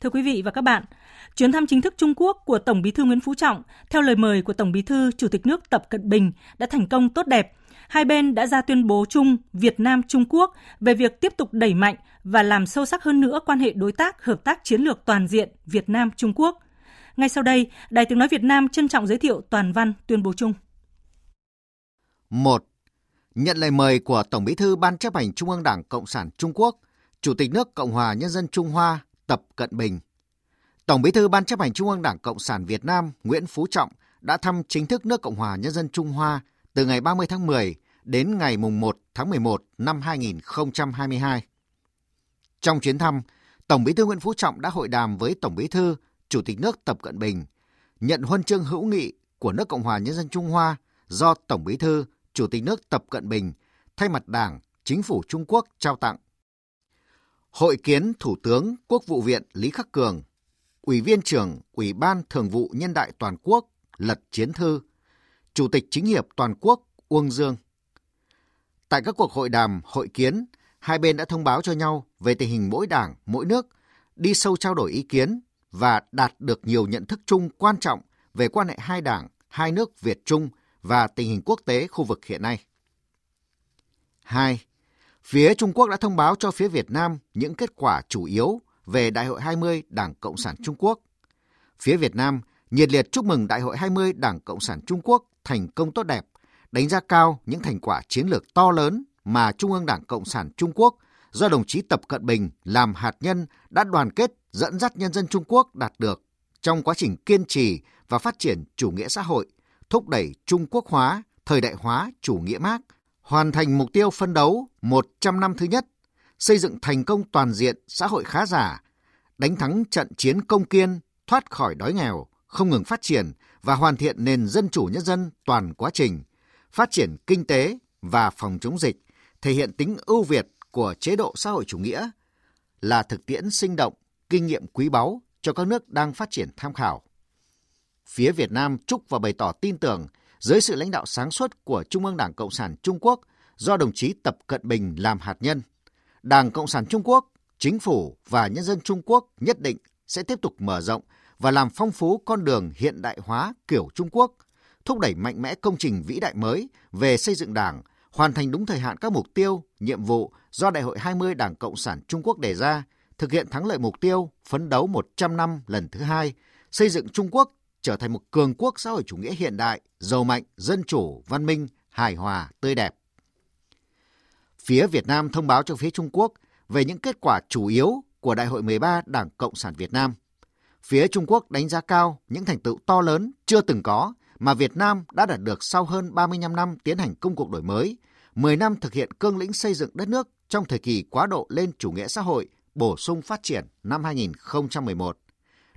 Thưa quý vị và các bạn, chuyến thăm chính thức Trung Quốc của Tổng Bí thư Nguyễn Phú Trọng theo lời mời của Tổng Bí thư Chủ tịch nước Tập Cận Bình đã thành công tốt đẹp. Hai bên đã ra tuyên bố chung Việt Nam Trung Quốc về việc tiếp tục đẩy mạnh và làm sâu sắc hơn nữa quan hệ đối tác hợp tác chiến lược toàn diện Việt Nam Trung Quốc. Ngay sau đây, Đài Tiếng nói Việt Nam trân trọng giới thiệu toàn văn tuyên bố chung. 1. Nhận lời mời của Tổng Bí thư Ban Chấp hành Trung ương Đảng Cộng sản Trung Quốc, Chủ tịch nước Cộng hòa Nhân dân Trung Hoa Tập Cận Bình, Tổng Bí thư Ban Chấp hành Trung ương Đảng Cộng sản Việt Nam Nguyễn Phú Trọng đã thăm chính thức nước Cộng hòa Nhân dân Trung Hoa từ ngày 30 tháng 10 đến ngày 1 tháng 11 năm 2022. Trong chuyến thăm, Tổng Bí thư Nguyễn Phú Trọng đã hội đàm với Tổng Bí thư, Chủ tịch nước Tập Cận Bình, nhận huân chương hữu nghị của nước Cộng hòa Nhân dân Trung Hoa do Tổng Bí thư, Chủ tịch nước Tập Cận Bình thay mặt Đảng, Chính phủ Trung Quốc trao tặng. Hội kiến Thủ tướng Quốc vụ viện Lý Khắc Cường, Ủy viên trưởng Ủy ban Thường vụ Nhân đại Toàn quốc Lật Chiến Thư, Chủ tịch Chính hiệp Toàn quốc Uông Dương. Tại các cuộc hội đàm, hội kiến, hai bên đã thông báo cho nhau về tình hình mỗi đảng, mỗi nước, đi sâu trao đổi ý kiến và đạt được nhiều nhận thức chung quan trọng về quan hệ hai đảng, hai nước Việt-Trung và tình hình quốc tế khu vực hiện nay. 2. Phía Trung Quốc đã thông báo cho phía Việt Nam những kết quả chủ yếu về Đại hội 20 Đảng Cộng sản Trung Quốc. Phía Việt Nam nhiệt liệt chúc mừng Đại hội 20 Đảng Cộng sản Trung Quốc thành công tốt đẹp, đánh giá cao những thành quả chiến lược to lớn mà Trung ương Đảng Cộng sản Trung Quốc do đồng chí Tập Cận Bình làm hạt nhân đã đoàn kết dẫn dắt nhân dân Trung Quốc đạt được trong quá trình kiên trì và phát triển chủ nghĩa xã hội, thúc đẩy Trung Quốc hóa, thời đại hóa chủ nghĩa Mác, hoàn thành mục tiêu phấn đấu 100 năm thứ nhất, xây dựng thành công toàn diện xã hội khá giả, đánh thắng trận chiến công kiên, thoát khỏi đói nghèo, không ngừng phát triển và hoàn thiện nền dân chủ nhân dân toàn quá trình, phát triển kinh tế và phòng chống dịch, thể hiện tính ưu việt của chế độ xã hội chủ nghĩa, là thực tiễn sinh động, kinh nghiệm quý báu cho các nước đang phát triển tham khảo. Phía Việt Nam chúc và bày tỏ tin tưởng dưới sự lãnh đạo sáng suốt của Trung ương Đảng Cộng sản Trung Quốc do đồng chí Tập Cận Bình làm hạt nhân, Đảng Cộng sản Trung Quốc, Chính phủ và nhân dân Trung Quốc nhất định sẽ tiếp tục mở rộng và làm phong phú con đường hiện đại hóa kiểu Trung Quốc, thúc đẩy mạnh mẽ công trình vĩ đại mới về xây dựng Đảng, hoàn thành đúng thời hạn các mục tiêu, nhiệm vụ do Đại hội 20 Đảng Cộng sản Trung Quốc đề ra, thực hiện thắng lợi mục tiêu phấn đấu 100 năm lần thứ hai, xây dựng Trung Quốc trở thành một cường quốc xã hội chủ nghĩa hiện đại, giàu mạnh, dân chủ, văn minh, hài hòa, tươi đẹp. Phía Việt Nam thông báo cho phía Trung Quốc về những kết quả chủ yếu của Đại hội 13 Đảng Cộng sản Việt Nam. Phía Trung Quốc đánh giá cao những thành tựu to lớn chưa từng có mà Việt Nam đã đạt được sau hơn 35 năm tiến hành công cuộc đổi mới, 10 năm thực hiện cương lĩnh xây dựng đất nước trong thời kỳ quá độ lên chủ nghĩa xã hội, bổ sung phát triển năm 2011.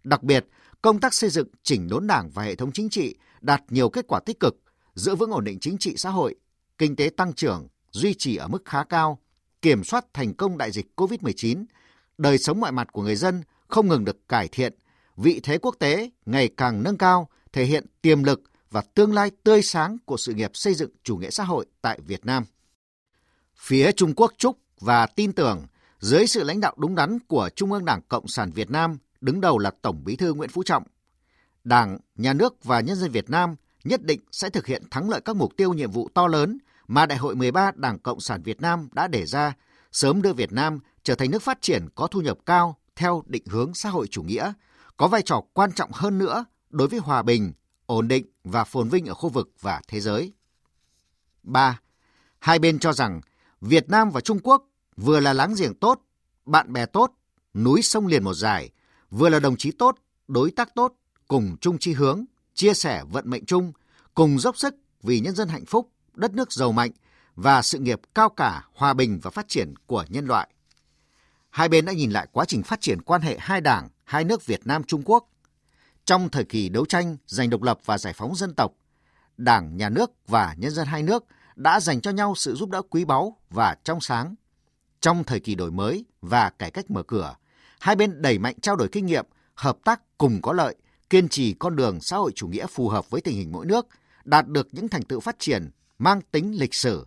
Đặc biệt, công tác xây dựng chỉnh đốn Đảng và hệ thống chính trị đạt nhiều kết quả tích cực, giữ vững ổn định chính trị xã hội, kinh tế tăng trưởng, duy trì ở mức khá cao, kiểm soát thành công đại dịch COVID-19, đời sống mọi mặt của người dân không ngừng được cải thiện, vị thế quốc tế ngày càng nâng cao, thể hiện tiềm lực và tương lai tươi sáng của sự nghiệp xây dựng chủ nghĩa xã hội tại Việt Nam. Phía Trung Quốc chúc và tin tưởng dưới sự lãnh đạo đúng đắn của Trung ương Đảng Cộng sản Việt Nam, đứng đầu là Tổng Bí thư Nguyễn Phú Trọng, Đảng, Nhà nước và nhân dân Việt Nam nhất định sẽ thực hiện thắng lợi các mục tiêu nhiệm vụ to lớn mà Đại hội 13 Đảng Cộng sản Việt Nam đã đề ra, sớm đưa Việt Nam trở thành nước phát triển có thu nhập cao theo định hướng xã hội chủ nghĩa, có vai trò quan trọng hơn nữa đối với hòa bình, ổn định và phồn vinh ở khu vực và thế giới. 3. Hai bên cho rằng Việt Nam và Trung Quốc vừa là láng giềng tốt, bạn bè tốt, núi sông liền một dải, vừa là đồng chí tốt, đối tác tốt, cùng chung chí hướng, chia sẻ vận mệnh chung, cùng dốc sức vì nhân dân hạnh phúc, đất nước giàu mạnh và sự nghiệp cao cả, hòa bình và phát triển của nhân loại. Hai bên đã nhìn lại quá trình phát triển quan hệ hai đảng, hai nước Việt Nam Trung Quốc. Trong thời kỳ đấu tranh giành độc lập và giải phóng dân tộc, Đảng, Nhà nước và nhân dân hai nước đã dành cho nhau sự giúp đỡ quý báu và trong sáng. Trong thời kỳ đổi mới và cải cách mở cửa, hai bên đẩy mạnh trao đổi kinh nghiệm, hợp tác cùng có lợi, kiên trì con đường xã hội chủ nghĩa phù hợp với tình hình mỗi nước, đạt được những thành tựu phát triển mang tính lịch sử.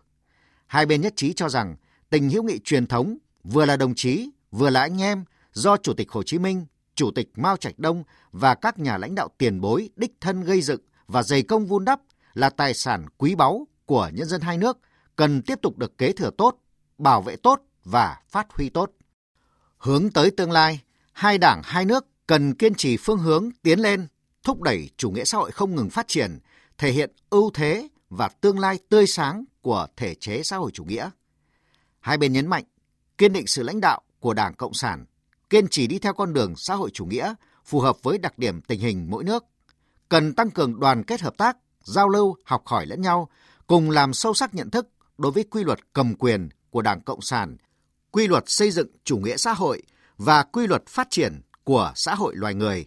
Hai bên nhất trí cho rằng tình hữu nghị truyền thống vừa là đồng chí, vừa là anh em do Chủ tịch Hồ Chí Minh, Chủ tịch Mao Trạch Đông và các nhà lãnh đạo tiền bối đích thân gây dựng và dày công vun đắp là tài sản quý báu của nhân dân hai nước, cần tiếp tục được kế thừa tốt, bảo vệ tốt và phát huy tốt. Hướng tới tương lai, hai đảng hai nước cần kiên trì phương hướng tiến lên, thúc đẩy chủ nghĩa xã hội không ngừng phát triển, thể hiện ưu thế và tương lai tươi sáng của thể chế xã hội chủ nghĩa. Hai bên nhấn mạnh kiên định sự lãnh đạo của Đảng Cộng sản, kiên trì đi theo con đường xã hội chủ nghĩa phù hợp với đặc điểm tình hình mỗi nước, cần tăng cường đoàn kết hợp tác, giao lưu, học hỏi lẫn nhau, cùng làm sâu sắc nhận thức đối với quy luật cầm quyền của Đảng Cộng sản, quy luật xây dựng chủ nghĩa xã hội và quy luật phát triển của xã hội loài người.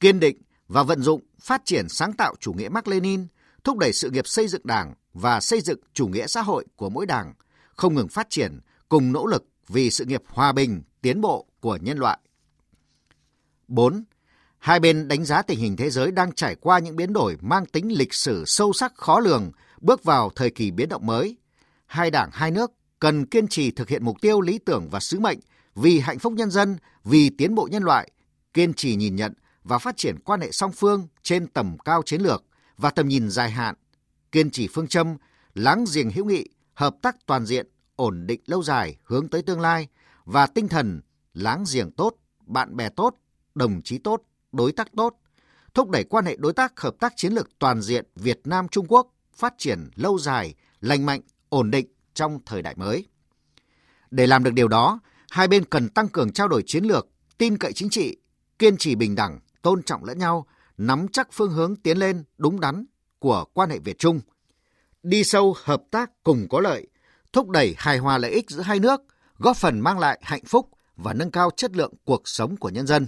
Kiên định và vận dụng phát triển sáng tạo chủ nghĩa Mác-Lênin, thúc đẩy sự nghiệp xây dựng Đảng và xây dựng chủ nghĩa xã hội của mỗi Đảng, không ngừng phát triển cùng nỗ lực vì sự nghiệp hòa bình, tiến bộ của nhân loại. 4. Hai bên đánh giá tình hình thế giới đang trải qua những biến đổi mang tính lịch sử sâu sắc khó lường, bước vào thời kỳ biến động mới. Hai đảng hai nước cần kiên trì thực hiện mục tiêu, lý tưởng và sứ mệnh vì hạnh phúc nhân dân, vì tiến bộ nhân loại, kiên trì nhìn nhận và phát triển quan hệ song phương trên tầm cao chiến lược và tầm nhìn dài hạn, kiên trì phương châm láng giềng hữu nghị, hợp tác toàn diện, ổn định lâu dài hướng tới tương lai và tinh thần láng giềng tốt, bạn bè tốt, đồng chí tốt, đối tác tốt, thúc đẩy quan hệ đối tác hợp tác chiến lược toàn diện Việt Nam-Trung Quốc phát triển lâu dài, lành mạnh, ổn định trong thời đại mới. Để làm được điều đó, hai bên cần tăng cường trao đổi chiến lược, tin cậy chính trị, kiên trì bình đẳng, tôn trọng lẫn nhau, nắm chắc phương hướng tiến lên đúng đắn của quan hệ Việt-Trung, đi sâu hợp tác cùng có lợi, thúc đẩy hài hòa lợi ích giữa hai nước, góp phần mang lại hạnh phúc và nâng cao chất lượng cuộc sống của nhân dân.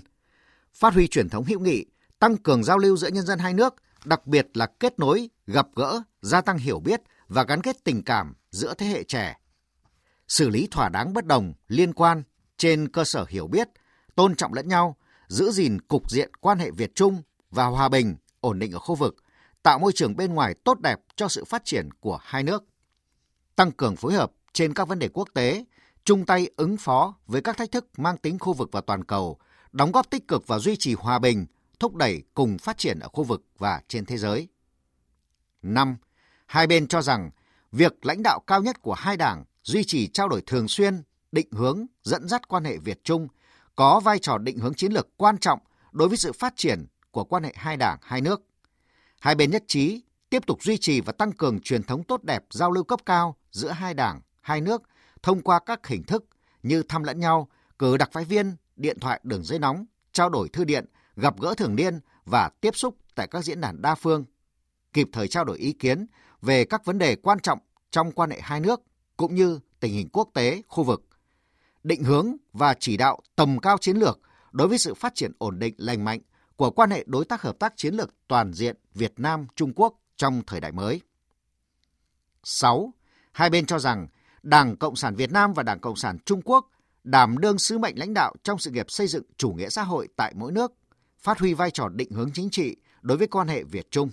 Phát huy truyền thống hữu nghị, tăng cường giao lưu giữa nhân dân hai nước, đặc biệt là kết nối, gặp gỡ, gia tăng hiểu biết và gắn kết tình cảm giữa thế hệ trẻ. Xử lý thỏa đáng bất đồng, liên quan trên cơ sở hiểu biết, tôn trọng lẫn nhau, giữ gìn cục diện quan hệ Việt-Trung và hòa bình, ổn định ở khu vực, tạo môi trường bên ngoài tốt đẹp cho sự phát triển của hai nước. Tăng cường phối hợp trên các vấn đề quốc tế, chung tay ứng phó với các thách thức mang tính khu vực và toàn cầu, đóng góp tích cực và duy trì hòa bình, thúc đẩy cùng phát triển ở khu vực và trên thế giới. 5. Hai bên cho rằng việc lãnh đạo cao nhất của hai đảng duy trì trao đổi thường xuyên, định hướng, dẫn dắt quan hệ Việt-Trung có vai trò định hướng chiến lược quan trọng đối với sự phát triển của quan hệ hai đảng, hai nước. Hai bên nhất trí tiếp tục duy trì và tăng cường truyền thống tốt đẹp giao lưu cấp cao giữa hai đảng, hai nước thông qua các hình thức như thăm lẫn nhau, cử đặc phái viên, điện thoại đường dây nóng, trao đổi thư điện, gặp gỡ thường niên và tiếp xúc tại các diễn đàn đa phương, kịp thời trao đổi ý kiến về các vấn đề quan trọng trong quan hệ hai nước cũng như tình hình quốc tế, khu vực, định hướng và chỉ đạo tầm cao chiến lược đối với sự phát triển ổn định lành mạnh của quan hệ đối tác hợp tác chiến lược toàn diện Việt Nam-Trung Quốc trong thời đại mới. 6. Hai bên cho rằng Đảng Cộng sản Việt Nam và Đảng Cộng sản Trung Quốc đảm đương sứ mệnh lãnh đạo trong sự nghiệp xây dựng chủ nghĩa xã hội tại mỗi nước, phát huy vai trò định hướng chính trị đối với quan hệ Việt-Trung.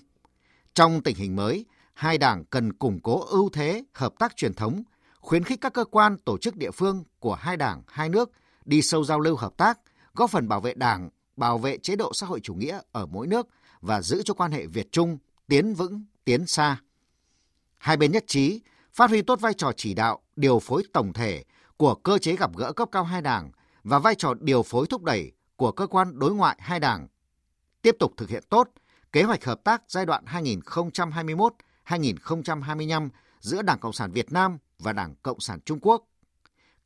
Trong tình hình mới, hai đảng cần củng cố ưu thế hợp tác truyền thống, khuyến khích các cơ quan, tổ chức địa phương của hai đảng, hai nước đi sâu giao lưu hợp tác, góp phần bảo vệ đảng, bảo vệ chế độ xã hội chủ nghĩa ở mỗi nước và giữ cho quan hệ Việt-Trung tiến vững, tiến xa. Hai bên nhất trí phát huy tốt vai trò chỉ đạo, điều phối tổng thể của cơ chế gặp gỡ cấp cao hai đảng và vai trò điều phối thúc đẩy của cơ quan đối ngoại hai đảng, tiếp tục thực hiện tốt kế hoạch hợp tác giai đoạn 2021-2025 giữa Đảng Cộng sản Việt Nam và Đảng Cộng sản Trung Quốc,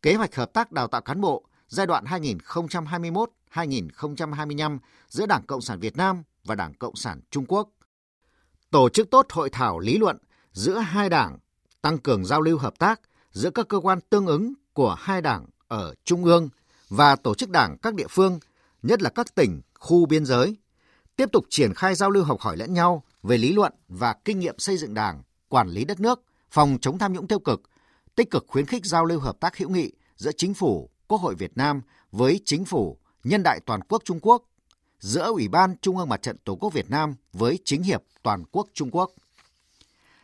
kế hoạch hợp tác đào tạo cán bộ giai đoạn 2021-2025 giữa Đảng Cộng sản Việt Nam và Đảng Cộng sản Trung Quốc, tổ chức tốt hội thảo lý luận giữa hai đảng, tăng cường giao lưu hợp tác giữa các cơ quan tương ứng của hai đảng ở Trung ương và tổ chức đảng các địa phương, nhất là các tỉnh, khu biên giới, tiếp tục triển khai giao lưu học hỏi lẫn nhau về lý luận và kinh nghiệm xây dựng đảng, quản lý đất nước, phòng chống tham nhũng tiêu cực, tích cực khuyến khích giao lưu hợp tác hữu nghị giữa Chính phủ, Quốc hội Việt Nam với Chính phủ, Nhân đại Toàn quốc Trung Quốc, giữa Ủy ban Trung ương Mặt trận Tổ quốc Việt Nam với Chính hiệp Toàn quốc Trung Quốc.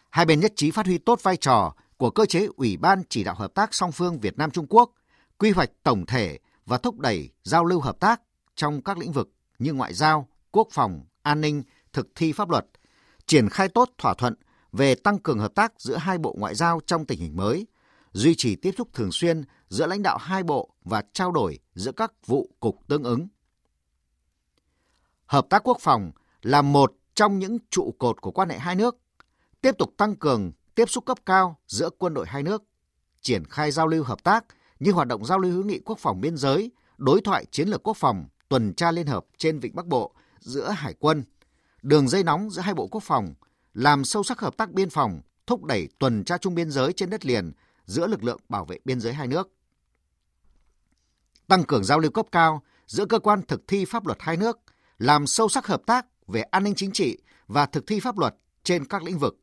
Hai bên nhất trí phát huy tốt vai trò của cơ chế Ủy ban chỉ đạo hợp tác song phương Việt Nam-Trung Quốc, quy hoạch tổng thể và thúc đẩy giao lưu hợp tác, trong các lĩnh vực như ngoại giao, quốc phòng, an ninh, thực thi pháp luật, triển khai tốt thỏa thuận về tăng cường hợp tác giữa hai bộ ngoại giao trong tình hình mới, duy trì tiếp xúc thường xuyên giữa lãnh đạo hai bộ và trao đổi giữa các vụ cục tương ứng. Hợp tác quốc phòng là một trong những trụ cột của quan hệ hai nước, tiếp tục tăng cường tiếp xúc cấp cao giữa quân đội hai nước, triển khai giao lưu hợp tác như hoạt động giao lưu hữu nghị quốc phòng biên giới, đối thoại chiến lược quốc phòng, tuần tra liên hợp trên Vịnh Bắc Bộ giữa hải quân, đường dây nóng giữa hai bộ quốc phòng, làm sâu sắc hợp tác biên phòng, thúc đẩy tuần tra chung biên giới trên đất liền giữa lực lượng bảo vệ biên giới hai nước. Tăng cường giao lưu cấp cao giữa cơ quan thực thi pháp luật hai nước, làm sâu sắc hợp tác về an ninh chính trị và thực thi pháp luật trên các lĩnh vực.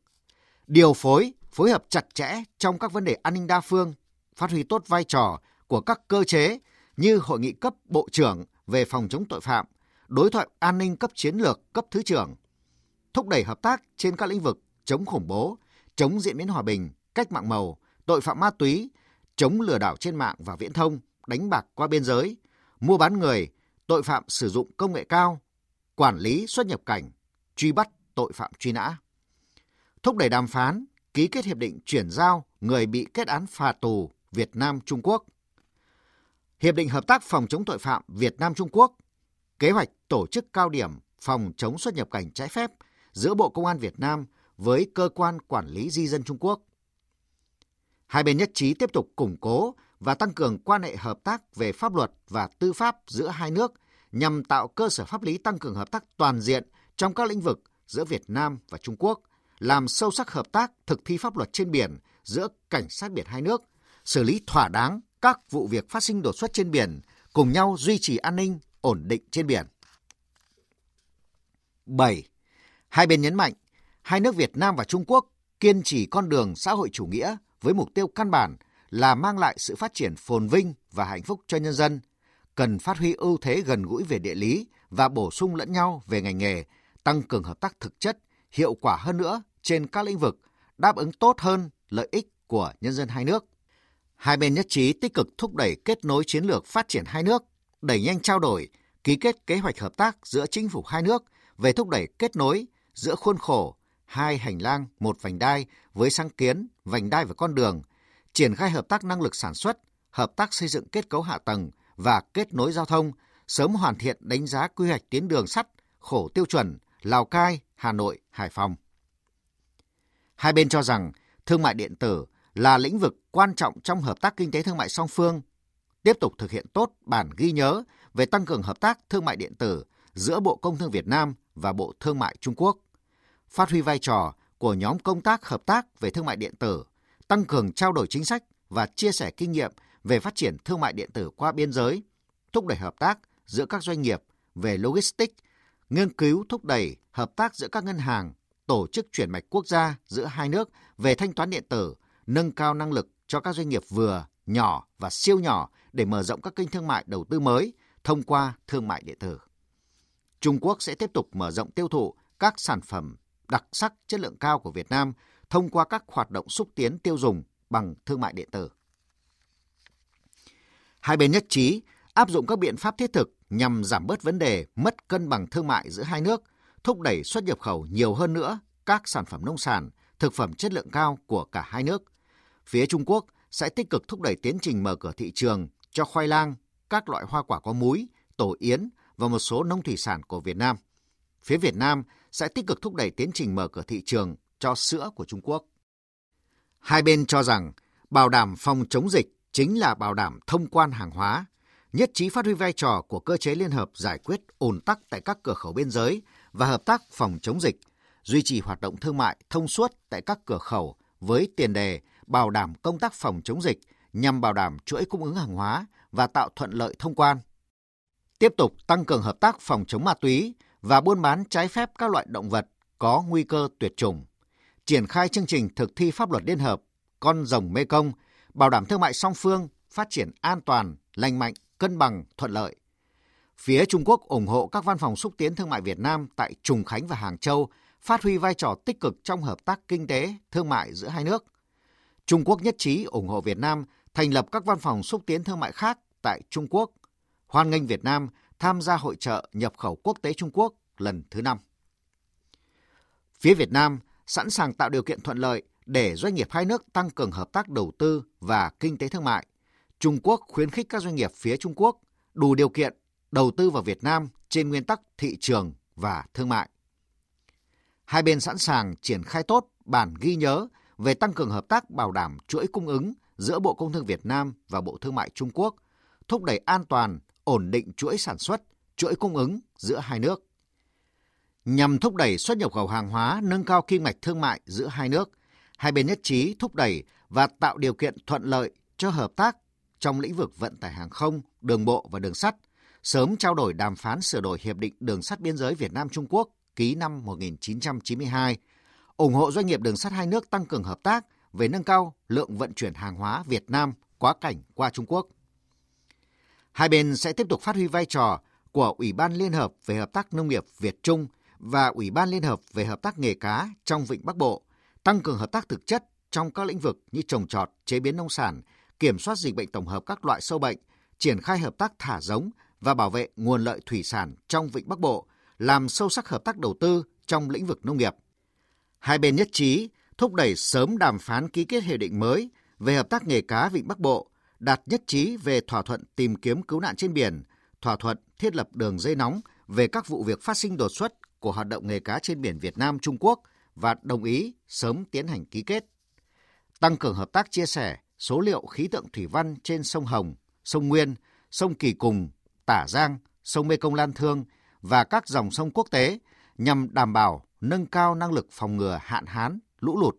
Điều phối, phối hợp chặt chẽ trong các vấn đề an ninh đa phương, phát huy tốt vai trò của các cơ chế như hội nghị cấp bộ trưởng về phòng chống tội phạm, đối thoại an ninh cấp chiến lược, cấp thứ trưởng, thúc đẩy hợp tác trên các lĩnh vực chống khủng bố, chống diễn biến hòa bình, cách mạng màu, tội phạm ma túy, chống lừa đảo trên mạng và viễn thông, đánh bạc qua biên giới, mua bán người, tội phạm sử dụng công nghệ cao, quản lý xuất nhập cảnh, truy bắt tội phạm truy nã. Thúc đẩy đàm phán, ký kết hiệp định chuyển giao người bị kết án phạt tù Việt Nam-Trung Quốc. Hiệp định hợp tác phòng chống tội phạm Việt Nam-Trung Quốc, kế hoạch tổ chức cao điểm phòng chống xuất nhập cảnh trái phép giữa Bộ Công an Việt Nam với Cơ quan Quản lý Di dân Trung Quốc. Hai bên nhất trí tiếp tục củng cố và tăng cường quan hệ hợp tác về pháp luật và tư pháp giữa hai nước nhằm tạo cơ sở pháp lý tăng cường hợp tác toàn diện trong các lĩnh vực giữa Việt Nam và Trung Quốc, làm sâu sắc hợp tác thực thi pháp luật trên biển giữa cảnh sát biển hai nước, xử lý thỏa đáng các vụ việc phát sinh đột xuất trên biển, cùng nhau duy trì an ninh, ổn định trên biển. 7. Hai bên nhấn mạnh, hai nước Việt Nam và Trung Quốc kiên trì con đường xã hội chủ nghĩa với mục tiêu căn bản là mang lại sự phát triển phồn vinh và hạnh phúc cho nhân dân, cần phát huy ưu thế gần gũi về địa lý và bổ sung lẫn nhau về ngành nghề, tăng cường hợp tác thực chất, hiệu quả hơn nữa trên các lĩnh vực, đáp ứng tốt hơn lợi ích của nhân dân hai nước. Hai bên nhất trí tích cực thúc đẩy kết nối chiến lược phát triển hai nước, đẩy nhanh trao đổi, ký kết kế hoạch hợp tác giữa chính phủ hai nước về thúc đẩy kết nối giữa khuôn khổ hai hành lang một vành đai với sáng kiến vành đai và con đường, triển khai hợp tác năng lực sản xuất, hợp tác xây dựng kết cấu hạ tầng và kết nối giao thông, sớm hoàn thiện đánh giá quy hoạch tuyến đường sắt khổ tiêu chuẩn Lào Cai, Hà Nội, Hải Phòng. Hai bên cho rằng thương mại điện tử là lĩnh vực quan trọng trong hợp tác kinh tế thương mại song phương, tiếp tục thực hiện tốt bản ghi nhớ về tăng cường hợp tác thương mại điện tử giữa Bộ Công Thương Việt Nam và Bộ Thương mại Trung Quốc, phát huy vai trò của nhóm công tác hợp tác về thương mại điện tử, tăng cường trao đổi chính sách và chia sẻ kinh nghiệm về phát triển thương mại điện tử qua biên giới, thúc đẩy hợp tác giữa các doanh nghiệp về logistics, nghiên cứu thúc đẩy hợp tác giữa các ngân hàng, tổ chức chuyển mạch quốc gia giữa hai nước về thanh toán điện tử, nâng cao năng lực cho các doanh nghiệp vừa, nhỏ và siêu nhỏ để mở rộng các kênh thương mại đầu tư mới thông qua thương mại điện tử. Trung Quốc sẽ tiếp tục mở rộng tiêu thụ các sản phẩm đặc sắc chất lượng cao của Việt Nam thông qua các hoạt động xúc tiến tiêu dùng bằng thương mại điện tử. Hai bên nhất trí áp dụng các biện pháp thiết thực nhằm giảm bớt vấn đề mất cân bằng thương mại giữa hai nước, thúc đẩy xuất nhập khẩu nhiều hơn nữa các sản phẩm nông sản, thực phẩm chất lượng cao của cả hai nước. Phía Trung Quốc sẽ tích cực thúc đẩy tiến trình mở cửa thị trường cho khoai lang, các loại hoa quả có múi, tổ yến và một số nông thủy sản của Việt Nam. Phía Việt Nam sẽ tích cực thúc đẩy tiến trình mở cửa thị trường cho sữa của Trung Quốc. Hai bên cho rằng bảo đảm phòng chống dịch chính là bảo đảm thông quan hàng hóa, nhất trí phát huy vai trò của cơ chế liên hợp giải quyết ùn tắc tại các cửa khẩu biên giới và hợp tác phòng chống dịch, duy trì hoạt động thương mại thông suốt tại các cửa khẩu với tiền đề bảo đảm công tác phòng chống dịch nhằm bảo đảm chuỗi cung ứng hàng hóa và tạo thuận lợi thông quan. Tiếp tục tăng cường hợp tác phòng chống ma túy và buôn bán trái phép các loại động vật có nguy cơ tuyệt chủng. Triển khai chương trình thực thi pháp luật liên hợp, con rồng Mekong, bảo đảm thương mại song phương phát triển an toàn, lành mạnh, cân bằng, thuận lợi. Phía Trung Quốc ủng hộ các văn phòng xúc tiến thương mại Việt Nam tại Trùng Khánh và Hàng Châu phát huy vai trò tích cực trong hợp tác kinh tế, thương mại giữa hai nước. Trung Quốc nhất trí ủng hộ Việt Nam thành lập các văn phòng xúc tiến thương mại khác tại Trung Quốc, hoan nghênh Việt Nam tham gia hội chợ nhập khẩu quốc tế Trung Quốc lần thứ 5. Phía Việt Nam sẵn sàng tạo điều kiện thuận lợi để doanh nghiệp hai nước tăng cường hợp tác đầu tư và kinh tế thương mại. Trung Quốc khuyến khích các doanh nghiệp phía Trung Quốc đủ điều kiện đầu tư vào Việt Nam trên nguyên tắc thị trường và thương mại. Hai bên sẵn sàng triển khai tốt bản ghi nhớ về tăng cường hợp tác bảo đảm chuỗi cung ứng giữa Bộ Công Thương Việt Nam và Bộ Thương mại Trung Quốc, thúc đẩy an toàn, ổn định chuỗi sản xuất, chuỗi cung ứng giữa hai nước. Nhằm thúc đẩy xuất nhập khẩu hàng hóa, nâng cao kim ngạch thương mại giữa hai nước, hai bên nhất trí thúc đẩy và tạo điều kiện thuận lợi cho hợp tác trong lĩnh vực vận tải hàng không, đường bộ và đường sắt, sớm trao đổi đàm phán sửa đổi Hiệp định Đường sắt Biên giới Việt Nam-Trung Quốc ký năm 1992, ủng hộ doanh nghiệp đường sắt hai nước tăng cường hợp tác về nâng cao lượng vận chuyển hàng hóa Việt Nam quá cảnh qua Trung Quốc. Hai bên sẽ tiếp tục phát huy vai trò của Ủy ban Liên hợp về Hợp tác Nông nghiệp Việt-Trung và Ủy ban Liên hợp về Hợp tác Nghề cá trong Vịnh Bắc Bộ, tăng cường hợp tác thực chất trong các lĩnh vực như trồng trọt, chế biến nông sản, kiểm soát dịch bệnh tổng hợp các loại sâu bệnh, triển khai hợp tác thả giống và bảo vệ nguồn lợi thủy sản trong Vịnh Bắc Bộ, làm sâu sắc hợp tác đầu tư trong lĩnh vực nông nghiệp. Hai bên nhất trí thúc đẩy sớm đàm phán ký kết hiệp định mới về hợp tác nghề cá Vịnh Bắc Bộ, đạt nhất trí về thỏa thuận tìm kiếm cứu nạn trên biển, thỏa thuận thiết lập đường dây nóng về các vụ việc phát sinh đột xuất của hoạt động nghề cá trên biển Việt Nam Trung Quốc và đồng ý sớm tiến hành ký kết. Tăng cường hợp tác chia sẻ số liệu khí tượng thủy văn trên sông Hồng, sông Nguyên, sông Kỳ Cùng, Tả Giang, sông Mekong Lan Thương và các dòng sông quốc tế nhằm đảm bảo nâng cao năng lực phòng ngừa hạn hán, lũ lụt,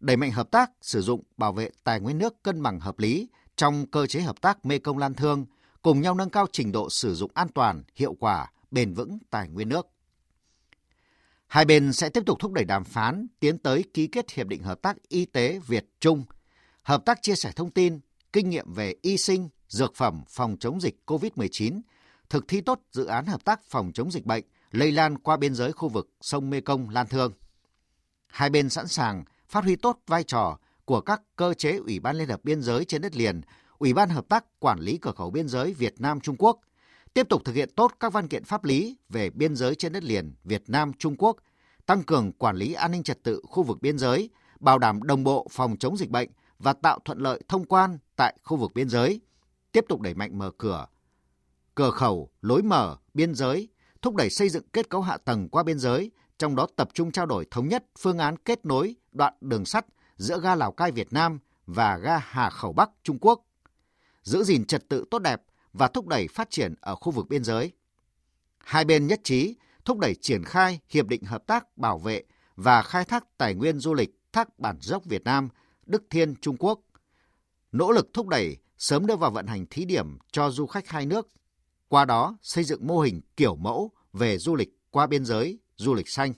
đẩy mạnh hợp tác sử dụng bảo vệ tài nguyên nước cân bằng hợp lý trong cơ chế hợp tác Mekong Lan Thương, cùng nhau nâng cao trình độ sử dụng an toàn, hiệu quả, bền vững tài nguyên nước. Hai bên sẽ tiếp tục thúc đẩy đàm phán tiến tới ký kết Hiệp định Hợp tác Y tế Việt-Trung, hợp tác chia sẻ thông tin, kinh nghiệm về y sinh, dược phẩm phòng chống dịch COVID-19, thực thi tốt dự án hợp tác phòng chống dịch bệnh lây lan qua biên giới khu vực sông Mekong Lan Thương. Hai bên sẵn sàng phát huy tốt vai trò của các cơ chế Ủy ban Liên hợp Biên giới trên đất liền, Ủy ban Hợp tác Quản lý Cửa khẩu Biên giới Việt Nam-Trung Quốc, tiếp tục thực hiện tốt các văn kiện pháp lý về biên giới trên đất liền Việt Nam-Trung Quốc, tăng cường quản lý an ninh trật tự khu vực biên giới, bảo đảm đồng bộ phòng chống dịch bệnh và tạo thuận lợi thông quan tại khu vực biên giới, tiếp tục đẩy mạnh mở cửa khẩu, lối mở, biên giới, thúc đẩy xây dựng kết cấu hạ tầng qua biên giới, trong đó tập trung trao đổi thống nhất phương án kết nối đoạn đường sắt giữa ga Lào Cai Việt Nam và ga Hà Khẩu Bắc Trung Quốc, giữ gìn trật tự tốt đẹp và thúc đẩy phát triển ở khu vực biên giới. Hai bên nhất trí thúc đẩy triển khai Hiệp định Hợp tác bảo vệ và khai thác tài nguyên du lịch thác Bản Dốc Việt Nam, Đức Thiên Trung Quốc, nỗ lực thúc đẩy sớm đưa vào vận hành thí điểm cho du khách hai nước, qua đó xây dựng mô hình kiểu mẫu về du lịch qua biên giới, du lịch xanh.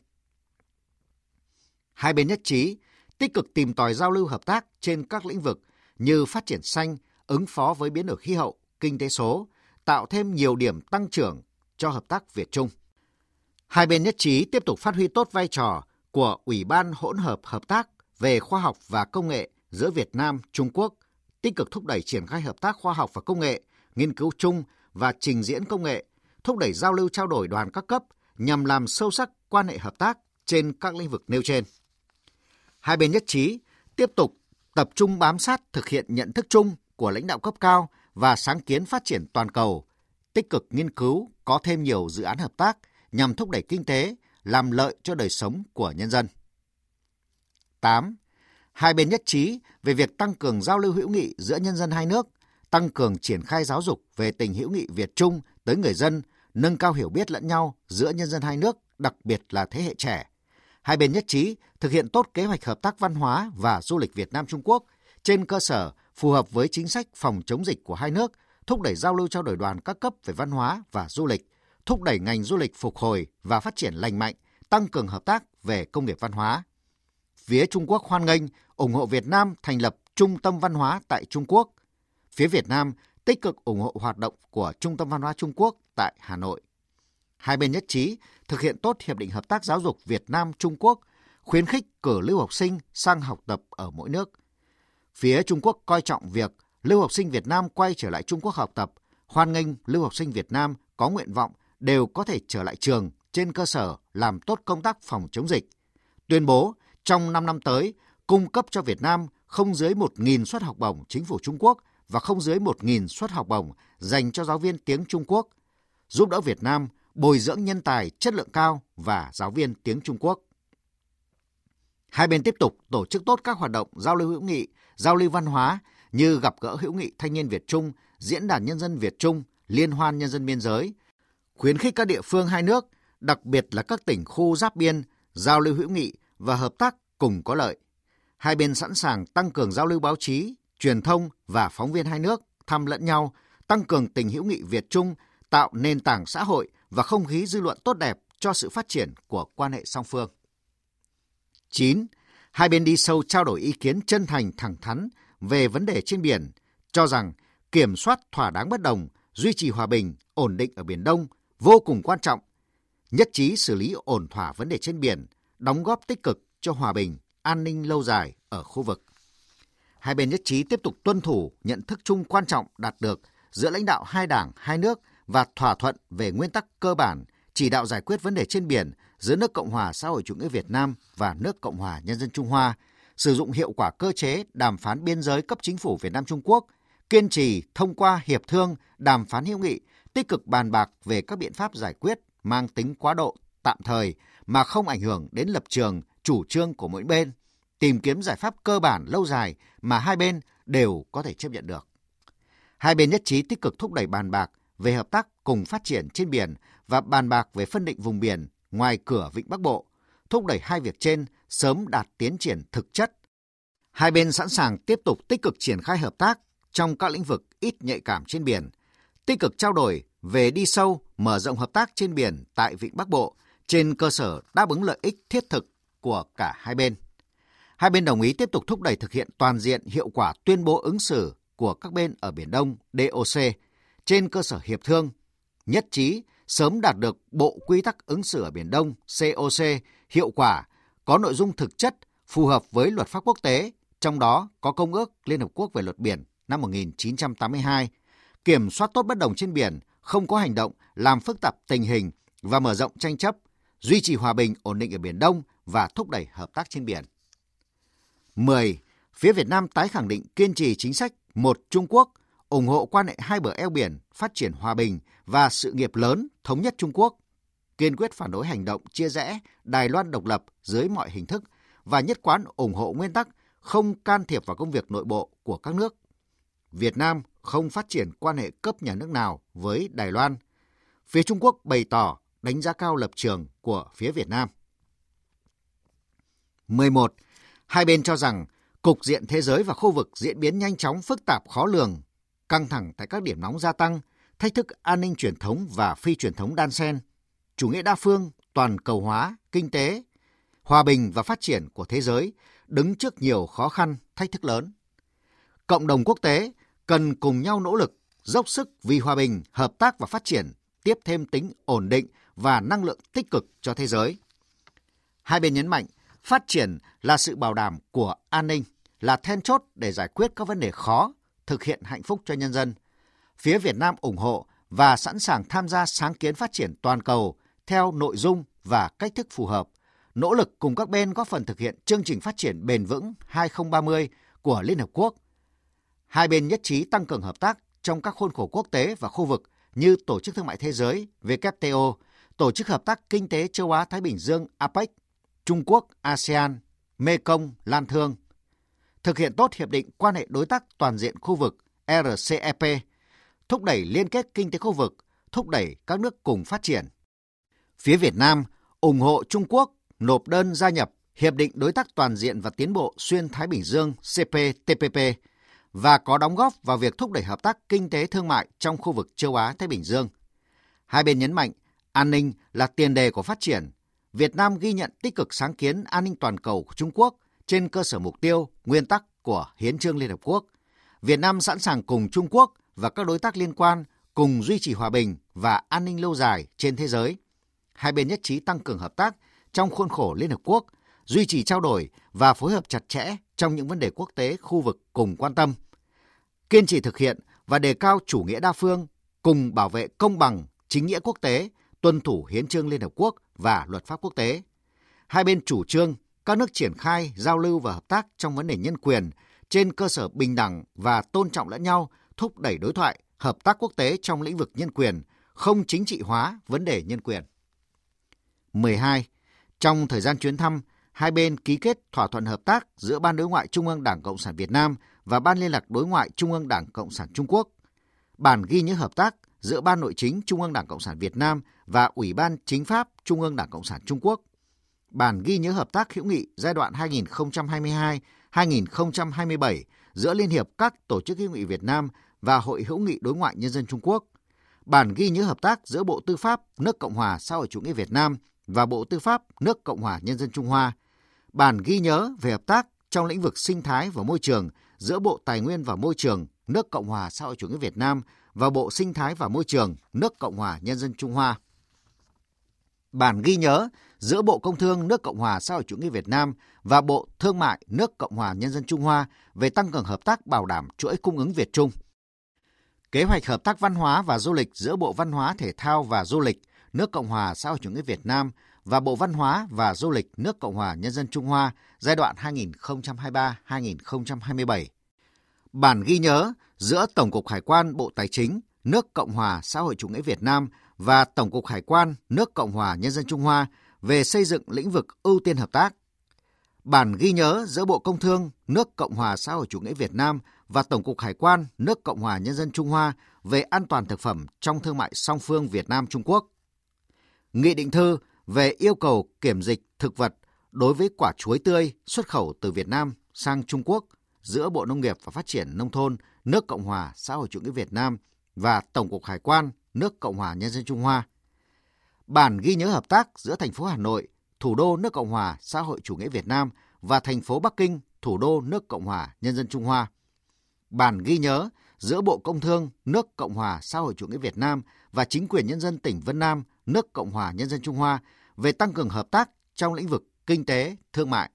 Hai bên nhất trí tích cực tìm tòi giao lưu hợp tác trên các lĩnh vực như phát triển xanh, ứng phó với biến đổi khí hậu, kinh tế số, tạo thêm nhiều điểm tăng trưởng cho hợp tác Việt-Trung. Hai bên nhất trí tiếp tục phát huy tốt vai trò của Ủy ban hỗn hợp hợp tác về khoa học và công nghệ giữa Việt Nam, Trung Quốc, tích cực thúc đẩy triển khai hợp tác khoa học và công nghệ, nghiên cứu chung và trình diễn công nghệ, thúc đẩy giao lưu trao đổi đoàn các cấp nhằm làm sâu sắc quan hệ hợp tác trên các lĩnh vực nêu trên. Hai bên nhất trí tiếp tục tập trung bám sát thực hiện nhận thức chung của lãnh đạo cấp cao và sáng kiến phát triển toàn cầu, tích cực nghiên cứu có thêm nhiều dự án hợp tác nhằm thúc đẩy kinh tế, làm lợi cho đời sống của nhân dân. 8. Hai bên nhất trí về việc tăng cường giao lưu hữu nghị giữa nhân dân hai nước, tăng cường triển khai giáo dục về tình hữu nghị Việt-Trung tới người dân, nâng cao hiểu biết lẫn nhau giữa nhân dân hai nước, đặc biệt là thế hệ trẻ. Hai bên nhất trí thực hiện tốt kế hoạch hợp tác văn hóa và du lịch Việt Nam-Trung Quốc trên cơ sở phù hợp với chính sách phòng chống dịch của hai nước, thúc đẩy giao lưu trao đổi đoàn các cấp về văn hóa và du lịch, thúc đẩy ngành du lịch phục hồi và phát triển lành mạnh, tăng cường hợp tác về công nghiệp văn hóa. Phía Trung Quốc hoan nghênh, ủng hộ Việt Nam thành lập Trung tâm Văn hóa tại Trung Quốc. Phía Việt Nam tích cực ủng hộ hoạt động của Trung tâm Văn hóa Trung Quốc tại Hà Nội. Hai bên nhất trí thực hiện tốt Hiệp định Hợp tác Giáo dục Việt Nam-Trung Quốc, khuyến khích cử lưu học sinh sang học tập ở mỗi nước. Phía Trung Quốc coi trọng việc lưu học sinh Việt Nam quay trở lại Trung Quốc học tập, hoan nghênh lưu học sinh Việt Nam có nguyện vọng đều có thể trở lại trường trên cơ sở làm tốt công tác phòng chống dịch. Tuyên bố trong 5 năm tới cung cấp cho Việt Nam không dưới 1.000 suất học bổng chính phủ Trung Quốc và không dưới 1.000 suất học bổng dành cho giáo viên tiếng Trung Quốc, giúp đỡ Việt Nam bồi dưỡng nhân tài chất lượng cao và giáo viên tiếng Trung Quốc. Hai bên tiếp tục tổ chức tốt các hoạt động giao lưu hữu nghị, giao lưu văn hóa như gặp gỡ hữu nghị thanh niên Việt-Trung, diễn đàn nhân dân Việt-Trung, liên hoan nhân dân biên giới, khuyến khích các địa phương hai nước, đặc biệt là các tỉnh khu giáp biên, giao lưu hữu nghị và hợp tác cùng có lợi. Hai bên sẵn sàng tăng cường giao lưu báo chí, truyền thông và phóng viên hai nước thăm lẫn nhau, tăng cường tình hữu nghị Việt-Trung, tạo nền tảng xã hội và không khí dư luận tốt đẹp cho sự phát triển của quan hệ song phương. 9. Hai bên đi sâu trao đổi ý kiến chân thành thẳng thắn về vấn đề trên biển, cho rằng kiểm soát thỏa đáng bất đồng, duy trì hòa bình, ổn định ở Biển Đông vô cùng quan trọng, nhất trí xử lý ổn thỏa vấn đề trên biển, đóng góp tích cực cho hòa bình, an ninh lâu dài ở khu vực. Hai bên nhất trí tiếp tục tuân thủ nhận thức chung quan trọng đạt được giữa lãnh đạo hai đảng, hai nước và thỏa thuận về nguyên tắc cơ bản chỉ đạo giải quyết vấn đề trên biển giữa nước Cộng hòa xã hội chủ nghĩa Việt Nam và nước Cộng hòa Nhân dân Trung Hoa, sử dụng hiệu quả cơ chế đàm phán biên giới cấp chính phủ Việt Nam Trung Quốc, kiên trì thông qua hiệp thương, đàm phán hữu nghị, tích cực bàn bạc về các biện pháp giải quyết mang tính quá độ, tạm thời mà không ảnh hưởng đến lập trường, chủ trương của mỗi bên, tìm kiếm giải pháp cơ bản lâu dài mà hai bên đều có thể chấp nhận được. Hai bên nhất trí tích cực thúc đẩy bàn bạc về hợp tác cùng phát triển trên biển và bàn bạc về phân định vùng biển ngoài cửa Vịnh Bắc Bộ, thúc đẩy hai việc trên sớm đạt tiến triển thực chất. Hai bên sẵn sàng tiếp tục tích cực triển khai hợp tác trong các lĩnh vực ít nhạy cảm trên biển, tích cực trao đổi về đi sâu, mở rộng hợp tác trên biển tại Vịnh Bắc Bộ trên cơ sở đáp ứng lợi ích thiết thực của cả hai bên. Hai bên đồng ý tiếp tục thúc đẩy thực hiện toàn diện hiệu quả tuyên bố ứng xử của các bên ở Biển Đông DOC trên cơ sở hiệp thương, nhất trí sớm đạt được Bộ Quy tắc ứng xử ở Biển Đông COC hiệu quả, có nội dung thực chất phù hợp với luật pháp quốc tế, trong đó có Công ước Liên Hợp Quốc về luật biển năm 1982, kiểm soát tốt bất đồng trên biển, không có hành động làm phức tạp tình hình và mở rộng tranh chấp, duy trì hòa bình ổn định ở Biển Đông và thúc đẩy hợp tác trên biển. 10. Phía Việt Nam tái khẳng định kiên trì chính sách một Trung Quốc, ủng hộ quan hệ hai bờ eo biển, phát triển hòa bình và sự nghiệp lớn thống nhất Trung Quốc, kiên quyết phản đối hành động chia rẽ Đài Loan độc lập dưới mọi hình thức và nhất quán ủng hộ nguyên tắc không can thiệp vào công việc nội bộ của các nước. Việt Nam không phát triển quan hệ cấp nhà nước nào với Đài Loan. Phía Trung Quốc bày tỏ đánh giá cao lập trường của phía Việt Nam. 11. Hai bên cho rằng cục diện thế giới và khu vực diễn biến nhanh chóng, phức tạp, khó lường, căng thẳng tại các điểm nóng gia tăng, thách thức an ninh truyền thống và phi truyền thống đan xen, chủ nghĩa đa phương, toàn cầu hóa, kinh tế, hòa bình và phát triển của thế giới đứng trước nhiều khó khăn, thách thức lớn. Cộng đồng quốc tế cần cùng nhau nỗ lực, dốc sức vì hòa bình, hợp tác và phát triển, tiếp thêm tính ổn định và năng lượng tích cực cho thế giới. Hai bên nhấn mạnh, phát triển là sự bảo đảm của an ninh, là then chốt để giải quyết các vấn đề khó, thực hiện hạnh phúc cho nhân dân. Phía Việt Nam ủng hộ và sẵn sàng tham gia sáng kiến phát triển toàn cầu theo nội dung và cách thức phù hợp, nỗ lực cùng các bên góp phần thực hiện chương trình phát triển bền vững 2030 của Liên Hợp Quốc. Hai bên nhất trí tăng cường hợp tác trong các khuôn khổ quốc tế và khu vực như Tổ chức Thương mại Thế giới WTO, Tổ chức Hợp tác Kinh tế Châu Á-Thái Bình Dương APEC, Trung Quốc, ASEAN, Mekong, Lan Thương. Thực hiện tốt Hiệp định Quan hệ Đối tác Toàn diện Khu vực RCEP, thúc đẩy liên kết kinh tế khu vực, thúc đẩy các nước cùng phát triển. Phía Việt Nam ủng hộ Trung Quốc nộp đơn gia nhập Hiệp định Đối tác Toàn diện và Tiến bộ Xuyên Thái Bình Dương CPTPP và có đóng góp vào việc thúc đẩy hợp tác kinh tế thương mại trong khu vực châu Á-Thái Bình Dương. Hai bên nhấn mạnh, an ninh là tiền đề của phát triển. Việt Nam ghi nhận tích cực sáng kiến an ninh toàn cầu của Trung Quốc trên cơ sở mục tiêu, nguyên tắc của Hiến chương Liên Hợp Quốc. Việt Nam sẵn sàng cùng Trung Quốc và các đối tác liên quan cùng duy trì hòa bình và an ninh lâu dài trên thế giới. Hai bên nhất trí tăng cường hợp tác trong khuôn khổ Liên Hợp Quốc, duy trì trao đổi và phối hợp chặt chẽ trong những vấn đề quốc tế khu vực cùng quan tâm, kiên trì thực hiện và đề cao chủ nghĩa đa phương, cùng bảo vệ công bằng, chính nghĩa quốc tế, tuân thủ hiến chương Liên Hợp Quốc và luật pháp quốc tế. Hai bên chủ trương các nước triển khai, giao lưu và hợp tác trong vấn đề nhân quyền trên cơ sở bình đẳng và tôn trọng lẫn nhau, thúc đẩy đối thoại, hợp tác quốc tế trong lĩnh vực nhân quyền, không chính trị hóa vấn đề nhân quyền. 12. Trong thời gian chuyến thăm, hai bên ký kết thỏa thuận hợp tác giữa Ban Đối ngoại Trung ương Đảng Cộng sản Việt Nam và Ban Liên lạc Đối ngoại Trung ương Đảng Cộng sản Trung Quốc, bản ghi nhớ hợp tác giữa Ban Nội chính Trung ương Đảng Cộng sản Việt Nam và Ủy ban Chính pháp Trung ương Đảng Cộng sản Trung Quốc, bản ghi nhớ hợp tác hữu nghị giai đoạn 2022-2027 giữa Liên hiệp các tổ chức hữu nghị Việt Nam và Hội hữu nghị Đối ngoại Nhân dân Trung Quốc, bản ghi nhớ hợp tác giữa Bộ Tư pháp nước Cộng hòa xã hội chủ nghĩa Việt Nam và Bộ Tư pháp nước Cộng hòa Nhân dân Trung Hoa, bản ghi nhớ về hợp tác trong lĩnh vực sinh thái và môi trường giữa Bộ Tài nguyên và Môi trường nước Cộng hòa xã hội chủ nghĩa Việt Nam và Bộ Sinh thái và Môi trường nước Cộng hòa Nhân dân Trung Hoa, bản ghi nhớ giữa Bộ Công thương nước Cộng hòa xã hội chủ nghĩa Việt Nam và Bộ Thương mại nước Cộng hòa Nhân dân Trung Hoa về tăng cường hợp tác bảo đảm chuỗi cung ứng Việt Trung, kế hoạch hợp tác văn hóa và du lịch giữa Bộ Văn hóa Thể thao và Du lịch nước Cộng hòa xã hội chủ nghĩa Việt Nam và Bộ Văn hóa và Du lịch nước Cộng hòa Nhân dân Trung Hoa giai đoạn 2023-2027. Bản ghi nhớ giữa Tổng cục Hải quan Bộ Tài chính nước Cộng hòa xã hội chủ nghĩa Việt Nam và Tổng cục Hải quan nước Cộng hòa Nhân dân Trung Hoa về xây dựng lĩnh vực ưu tiên hợp tác. Bản ghi nhớ giữa Bộ Công Thương nước Cộng hòa xã hội chủ nghĩa Việt Nam và Tổng cục Hải quan nước Cộng hòa Nhân dân Trung Hoa về an toàn thực phẩm trong thương mại song phương Việt Nam Trung Quốc. Nghị định thư về yêu cầu kiểm dịch thực vật đối với quả chuối tươi xuất khẩu từ Việt Nam sang Trung Quốc giữa Bộ Nông nghiệp và Phát triển Nông thôn nước Cộng hòa xã hội chủ nghĩa Việt Nam và Tổng cục Hải quan nước Cộng hòa Nhân dân Trung Hoa. Bản ghi nhớ hợp tác giữa thành phố Hà Nội, thủ đô nước Cộng hòa xã hội chủ nghĩa Việt Nam và thành phố Bắc Kinh, thủ đô nước Cộng hòa Nhân dân Trung Hoa. Bản ghi nhớ giữa Bộ Công Thương nước Cộng hòa xã hội chủ nghĩa Việt Nam và chính quyền nhân dân tỉnh Vân Nam nước Cộng hòa Nhân dân Trung Hoa về tăng cường hợp tác trong lĩnh vực kinh tế, thương mại.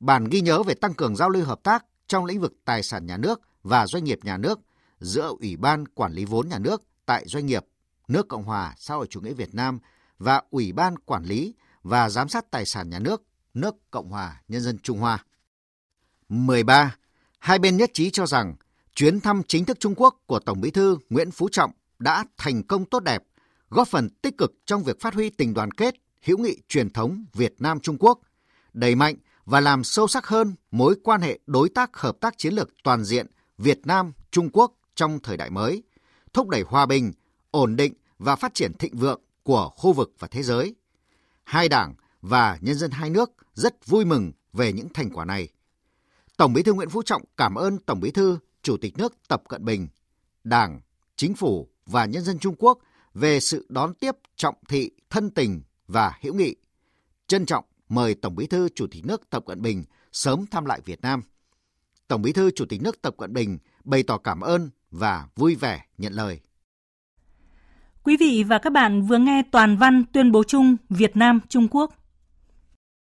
Bản ghi nhớ về tăng cường giao lưu hợp tác trong lĩnh vực tài sản nhà nước và doanh nghiệp nhà nước giữa Ủy ban Quản lý vốn nhà nước tại doanh nghiệp nước Cộng hòa xã hội chủ nghĩa Việt Nam và Ủy ban Quản lý và Giám sát tài sản nhà nước nước Cộng hòa Nhân dân Trung Hoa. 13. Hai bên nhất trí cho rằng chuyến thăm chính thức Trung Quốc của Tổng Bí thư Nguyễn Phú Trọng đã thành công tốt đẹp, góp phần tích cực trong việc phát huy tình đoàn kết, hữu nghị truyền thống Việt Nam-Trung Quốc, đẩy mạnh và làm sâu sắc hơn mối quan hệ đối tác hợp tác chiến lược toàn diện Việt Nam-Trung Quốc trong thời đại mới, thúc đẩy hòa bình, ổn định và phát triển thịnh vượng của khu vực và thế giới. Hai Đảng và nhân dân hai nước rất vui mừng về những thành quả này. Tổng Bí thư Nguyễn Phú Trọng cảm ơn Tổng Bí thư, Chủ tịch nước Tập Cận Bình, Đảng, Chính phủ và nhân dân Trung Quốc về sự đón tiếp trọng thị, thân tình và hữu nghị. Trân trọng mời Tổng Bí thư Chủ tịch nước Tập Cận Bình sớm thăm lại Việt Nam. Tổng Bí thư Chủ tịch nước Tập Cận Bình bày tỏ cảm ơn và vui vẻ nhận lời. Quý vị và các bạn vừa nghe toàn văn tuyên bố chung Việt Nam-Trung Quốc